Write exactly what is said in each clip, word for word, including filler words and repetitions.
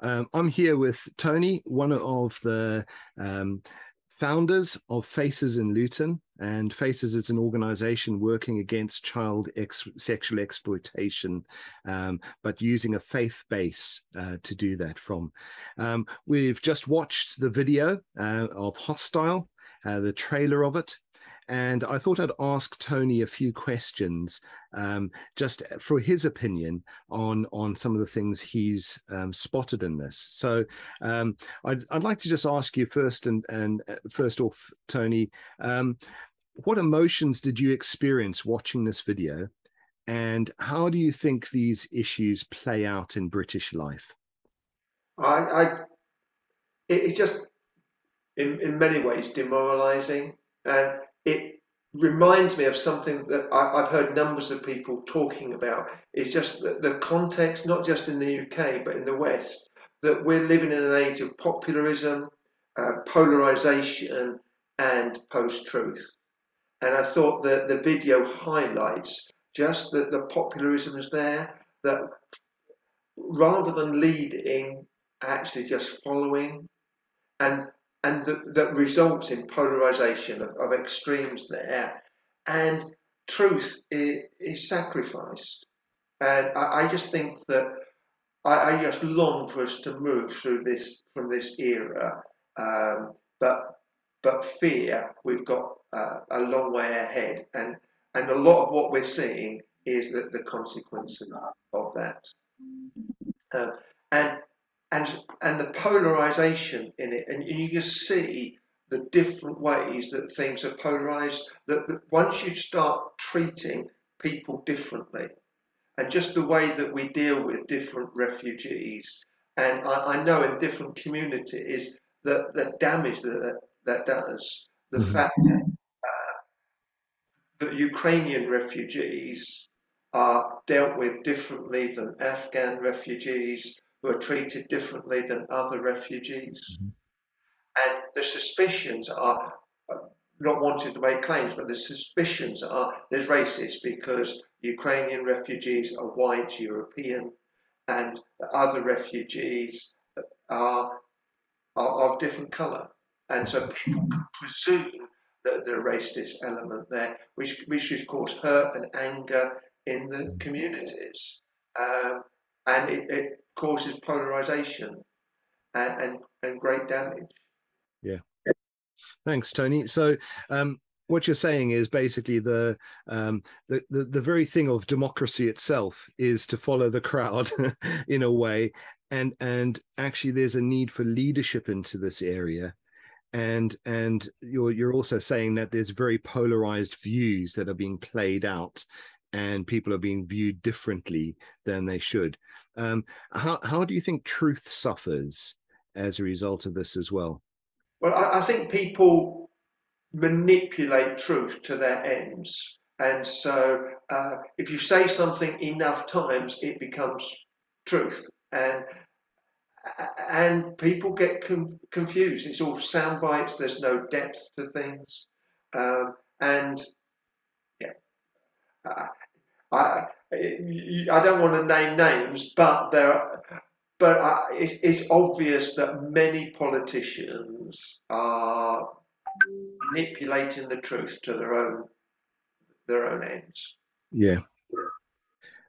Um, I'm here with Tony, one of the um, founders of Faces in Luton, and Faces is an organization working against child ex sexual exploitation, um, but using a faith base uh, to do that from. Um, we've just watched the video uh, of Hostile, uh, the trailer of it. And I thought I'd ask Tony a few questions um, just for his opinion on, on some of the things he's um, spotted in this. So um, I'd, I'd like to just ask you first, and, and first off, Tony, um, what emotions did you experience watching this video? And how do you think these issues play out in British life? I, I it, it's just, in, in many ways, demoralizing. Uh, It reminds me of something that I, I've heard numbers of people talking about. It's just the, the context, not just in the U K, but in the West, that we're living in an age of populism, uh, polarisation and post-truth. And I thought that the video highlights just that the populism is there, that rather than leading, actually just following, and and that, that results in polarisation of, of extremes there, and truth is, is sacrificed. And I, I just think that I, I just long for us to move through this from this era, um, but but fear we've got uh, a long way ahead, and and a lot of what we're seeing is that the consequences of that, uh, and. And, and the polarisation in it, and you just see the different ways that things are polarised, that, that once you start treating people differently, and just the way that we deal with different refugees, and I, I know in different communities, that the damage that that, that does, the mm-hmm. fact that, uh, that Ukrainian refugees are dealt with differently than Afghan refugees, who are treated differently than other refugees. Mm-hmm. And the suspicions are, not wanting to make claims, but the suspicions are there's racist because Ukrainian refugees are white European and the other refugees are, are of different colour. And so people presume that there's a racist element there, which, which has caused hurt and anger in the communities. Um, and it, it causes polarization and, and and great damage. Yeah, thanks, Tony. So um what you're saying is basically the um the the, the very thing of democracy itself is to follow the crowd in a way, and and actually there's a need for leadership into this area, and and you're you're also saying that there's very polarized views that are being played out, and people are being viewed differently than they should. Um, how, how do you think truth suffers as a result of this as well? Well, I, I think people manipulate truth to their ends. And so uh, if you say something enough times, it becomes truth. And, and people get com confused. It's all sound bites. There's no depth to things. Um, and yeah. Uh, I, I don't want to name names, but there, are, but I, it, it's obvious that many politicians are manipulating the truth to their own their own ends. Yeah,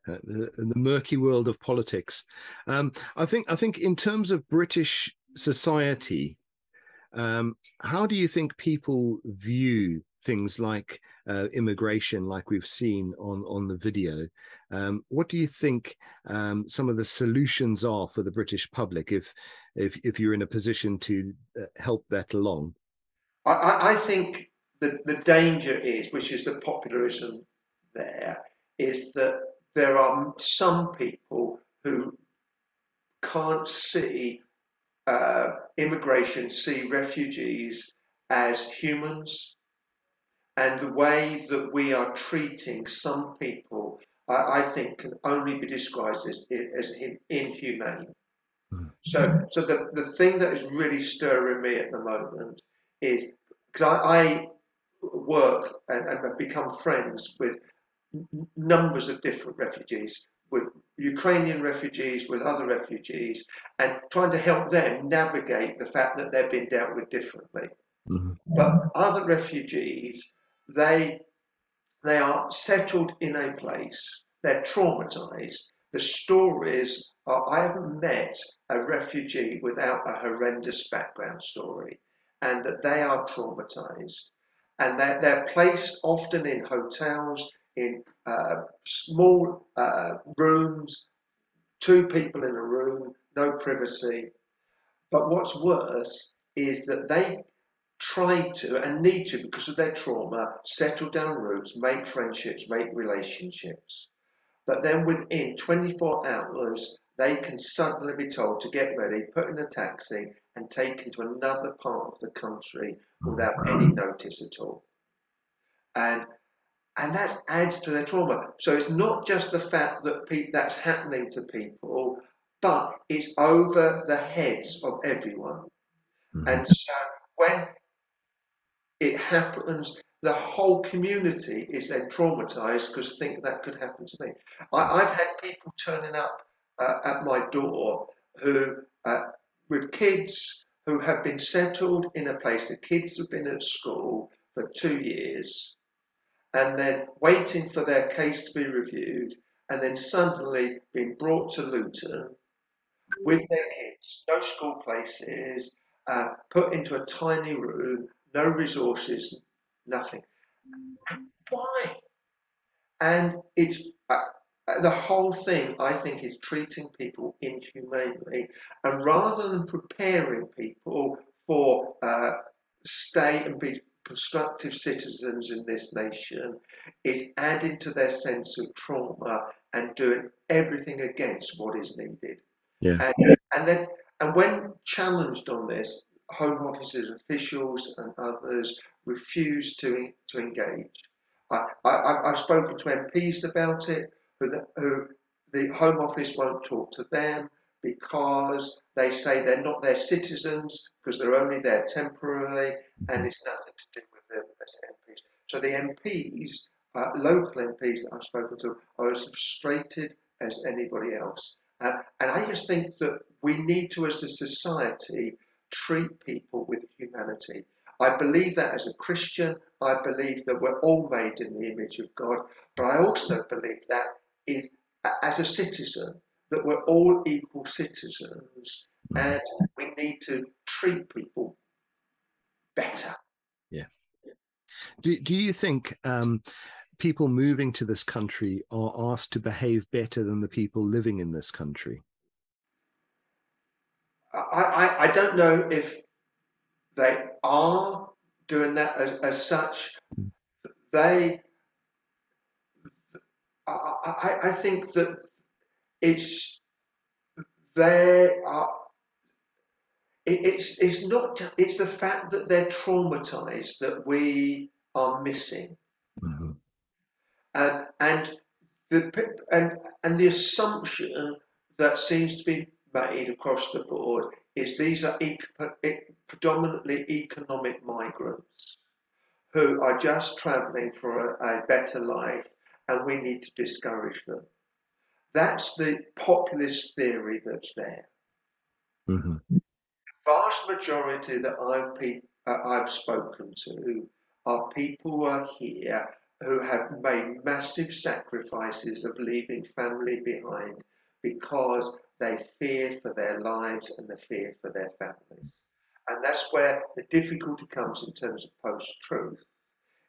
uh, the, the murky world of politics. Um, I think I think in terms of British society, um, how do you think people view things like uh, immigration, like we've seen on, on the video? Um, what do you think um, some of the solutions are for the British public if, if, if you're in a position to uh, help that along? I, I think the, the danger is, which is the populism there, is that there are some people who can't see uh, immigration, see refugees as humans. And the way that we are treating some people, I, I think, can only be described as, as in, inhumane. Mm. So, so the, the thing that is really stirring me at the moment is, because I, I work and, and have become friends with numbers of different refugees, with Ukrainian refugees with other refugees and trying to help them navigate the fact that they've been dealt with differently. Mm-hmm. But other refugees, they, they are settled in a place, they're traumatized. The stories are, I haven't met a refugee without a horrendous background story, and that they are traumatized, and that they're placed often in hotels, in uh, small uh, rooms, two people in a room, no privacy. But what's worse is that they try to and need to, because of their trauma, settle down roots, make friendships, make relationships. But then within twenty-four hours, they can suddenly be told to get ready, put in a taxi and taken to another part of the country without any notice at all. And And that adds to their trauma. So it's not just the fact that pe that's happening to people, but it's over the heads of everyone. Mm-hmm. And so when it happens, the whole community is then traumatized because think that could happen to me. I, I've had people turning up uh, at my door who, uh, with kids who have been settled in a place, the kids have been at school for two years, and then waiting for their case to be reviewed, and then suddenly being brought to Luton with their kids, no school places, uh, put into a tiny room, no resources, nothing. Why? And it's uh, the whole thing, I think, is treating people inhumanely, and rather than preparing people for uh, stay and be constructive citizens in this nation, is adding to their sense of trauma and doing everything against what is needed. Yeah. And, yeah. and then, and when challenged on this, Home Office's officials and others refuse to to engage. I, I, I've spoken to M Ps about it, who the, who the Home Office won't talk to them because they say they're not their citizens, because they're only there temporarily, and it's nothing to do with them as M Ps. So the M Ps, uh, local M Ps that I've spoken to, are as frustrated as anybody else. Uh, and I just think that we need to, as a society, treat people with humanity. I believe that as a Christian, I believe that we're all made in the image of God, but I also believe that if, as a citizen, that we're all equal citizens and we need to treat people better. Yeah. Do, do you think um, people moving to this country are asked to behave better than the people living in this country? I, I, I don't know if they are doing that as, as such. They, I, I, I think that It's there are. It, it's it's not. It's the fact that they're traumatized that we are missing, mm-hmm. uh, and the and and the assumption that seems to be made across the board is these are eco predominantly economic migrants who are just traveling for a, a better life, and we need to discourage them. That's the populist theory that's there. Mm-hmm. The vast majority that I've, pe uh, I've spoken to are people who are here who have made massive sacrifices of leaving family behind because they fear for their lives and they fear for their families. And that's where the difficulty comes in terms of post-truth,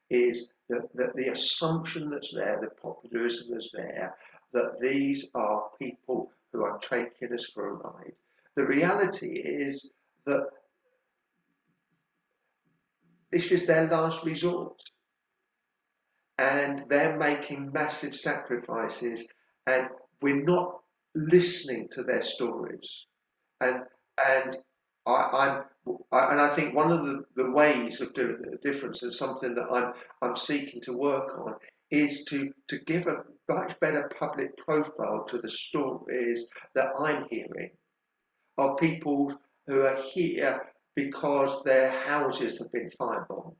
is that the, the assumption that's there, the populism that's there, that these are people who are taking us for a ride. The reality is that this is their last resort, and they're making massive sacrifices, and we're not listening to their stories. And and I, I'm I, and I think one of the, the ways of doing the difference, and something that I'm I'm seeking to work on, is to to give a much better public profile to the stories that I'm hearing of people who are here because their houses have been firebombed,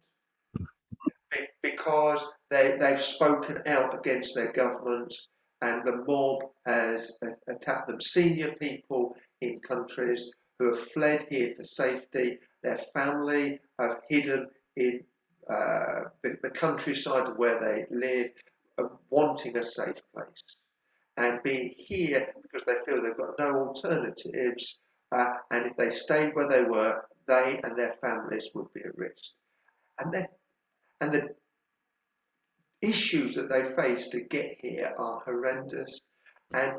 because they, they've spoken out against their government, and the mob has attacked them. Senior people in countries who have fled here for safety, their family have hidden in uh, the, the countryside where they live, uh, wanting a safe place, and being here because they feel they've got no alternatives, uh, and if they stayed where they were, they and their families would be at risk. And then, and the issues that they face to get here are horrendous, and, and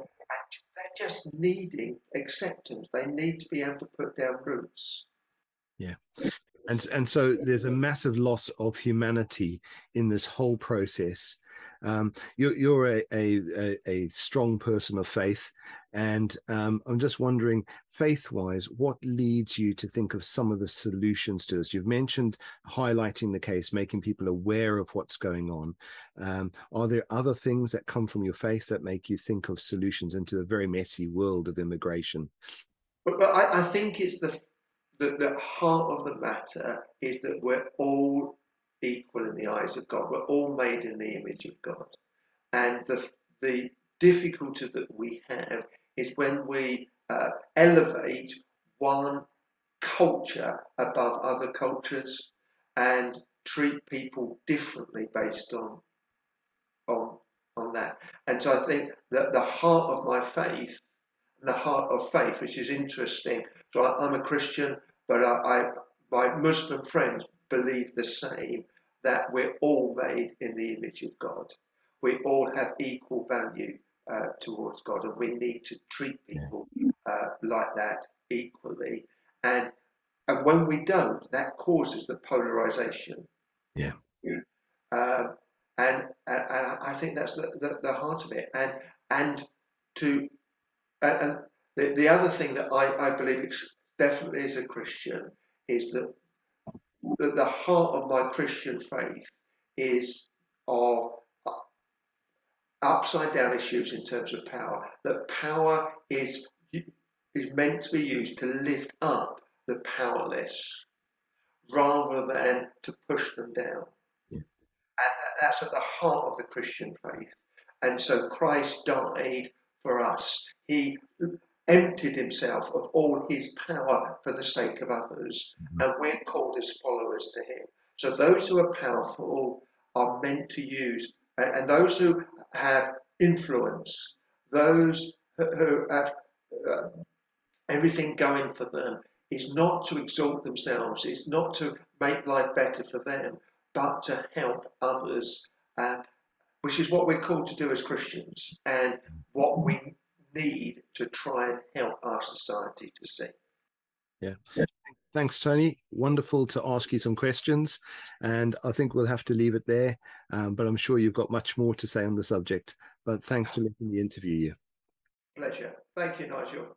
they're just needing acceptance. They need to be able to put down roots. Yeah. And, and so there's a massive loss of humanity in this whole process. Um, you're you're a, a, a strong person of faith, and um, I'm just wondering, faith-wise, what leads you to think of some of the solutions to this? You've mentioned highlighting the case, making people aware of what's going on. Um, are there other things that come from your faith that make you think of solutions into the very messy world of immigration? But, but I, I think it's the, the, the heart of the matter is that we're all equal in the eyes of God. We're all made in the image of God, and the the difficulty that we have is when we uh, elevate one culture above other cultures and treat people differently based on on on that. And so I think that the heart of my faith, the heart of faith, which is interesting. So I, I'm a Christian, but I, I my Muslim friends believe the same, that we're all made in the image of God. We all have equal value uh, towards God, and we need to treat people uh, like that equally. And and when we don't, that causes the polarization. Yeah. Um, and, and I think that's the, the, the heart of it. And and to and the, the other thing that I, I believe definitely as a Christian is that that the heart of my Christian faith is of upside down issues in terms of power. That power is is meant to be used to lift up the powerless rather than to push them down. Yeah. And that's at the heart of the Christian faith. And so Christ died for us. He emptied himself of all his power for the sake of others, mm-hmm. and we're called as followers to him. So those who are powerful are meant to use, and those who have influence, those who have uh, everything going for them, is not to exalt themselves, it's not to make life better for them, but to help others, uh, which is what we're called to do as Christians, and what we need to try and help our society to see. Yeah. yeah. Thanks, Tony. Wonderful to ask you some questions, and I think we'll have to leave it there. Um, but I'm sure you've got much more to say on the subject. But thanks for letting me interview you. Pleasure. Thank you, Nigel.